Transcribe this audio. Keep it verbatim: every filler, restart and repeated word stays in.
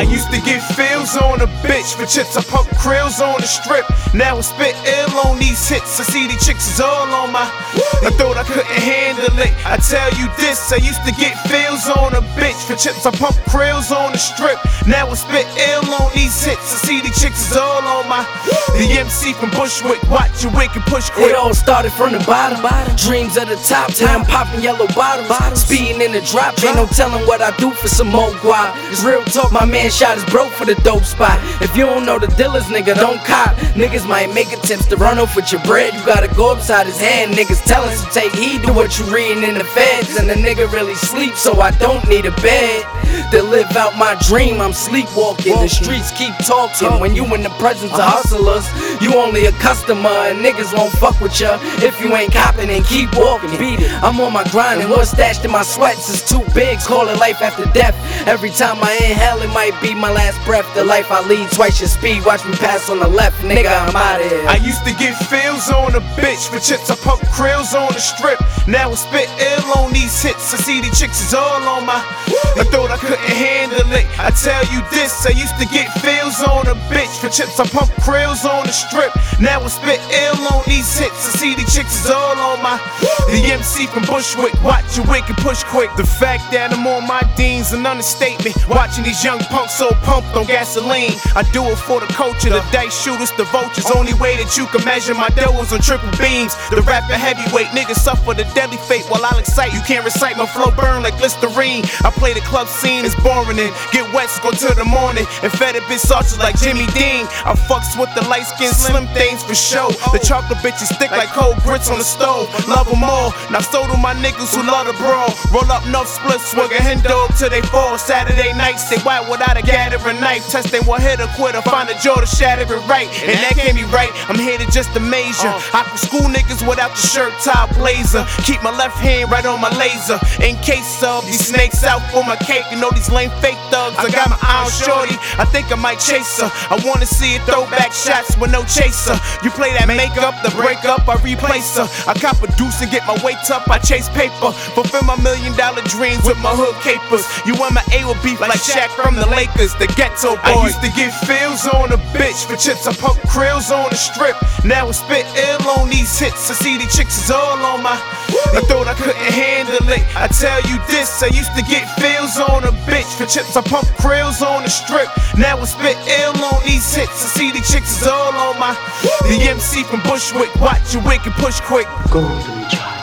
I used to get feels on a bitch for chips. I pump krills on the strip. Now I spit ill on these hits. I see these chicks is all on my. I thought I couldn't handle it. I tell you this, I used to get feels on a bitch for chips. I pump krills on the strip. Now I spit ill on these hits. I see these chicks is all on my. The M C from Bushwick, watch your wick and push quick. It all started from the bottom. bottom. Dreams at the top. Time popping yellow bottoms. bottoms. Speeding in the drop. Ain't no telling what I do for some more guap. It's real talk, my man shot is broke for the dope spot. If you don't know the dealers, nigga, don't cop. Niggas might make attempts to run off with your bread. You gotta go upside his hand. Niggas telling to take heed to what you reading in the feds. And the nigga really sleep, so I don't need a bed to live out my dream. I'm sleepwalking. The streets keep talking. When you in the presence of hustlers, you only a customer. And niggas won't fuck with ya if you ain't copping, and keep walking. Beat it. I'm on my grind, and what's stashed in my sweats is too big. Call it life after death. Every time I inhale, it might be my last breath. The life I lead, twice your speed. Watch me pass on the left, nigga, I'm out of here. I used to get feels on a bitch for chips. I pump krills on the strip. Now I spit ill on these hits. I see these chicks is all on my. I thought I couldn't handle it. I tell you this, I used to get feels on a bitch for chips. I pump krills on the strip. Now I spit ill on these hits. I see these chicks is all on my. The M C from Bushwick, watch your wick and push quick. The fact that I'm on my dean's an understatement. Watching these young punks so pumped on gasoline. I do it for the culture, the dice shooters, the vultures. Only way that you can measure my dough is on triple beams. The rapper heavyweight, niggas suffer the deadly fate while I'll excite. You can't recite, my flow burn like glycerine. I play the club scene, it's boring and get wet, go till the morning. And fed a bitch sausage like Jimmy Dean. I fucks with the light skin, slim things for show. The chocolate bitches thick like cold grits on the stove. Love them all, now so do my niggas who love the brawl. Roll up no split, swig a hendo till they fall. Saturday nights, they white without a gathering knife. Testing one hit or quit or find a jaw to shatter it right. And that can't be right, I'm here to just amaze ya. I can school niggas without the shirt, tie, blazer. Keep my left hand right on my laser. In case of these snakes out for my cake. You know these lame fake thugs, I got my eye on shorty. I think I might chase her. I wanna see her throwback shots with no chaser. You play that makeup, the breakup, I replace her. I cop a deuce and get my weight up, I chase paper. Fulfill my million dollar dreams with my hood capers. You and my A will beef like Shaq from the Lakers, the ghetto boy. I used to get feels on a bitch for chips. I pump krills on the strip. Now I spit ill on these hits. I see these chicks is all on my. I thought I couldn't handle it. I tell you this, I used to get feels on a bitch for chips. I pump krills on the strip. Now I spit ill on these hits. I see these chicks is all on my. The M C from Bushwick, watch your wick and push quick. Golden child.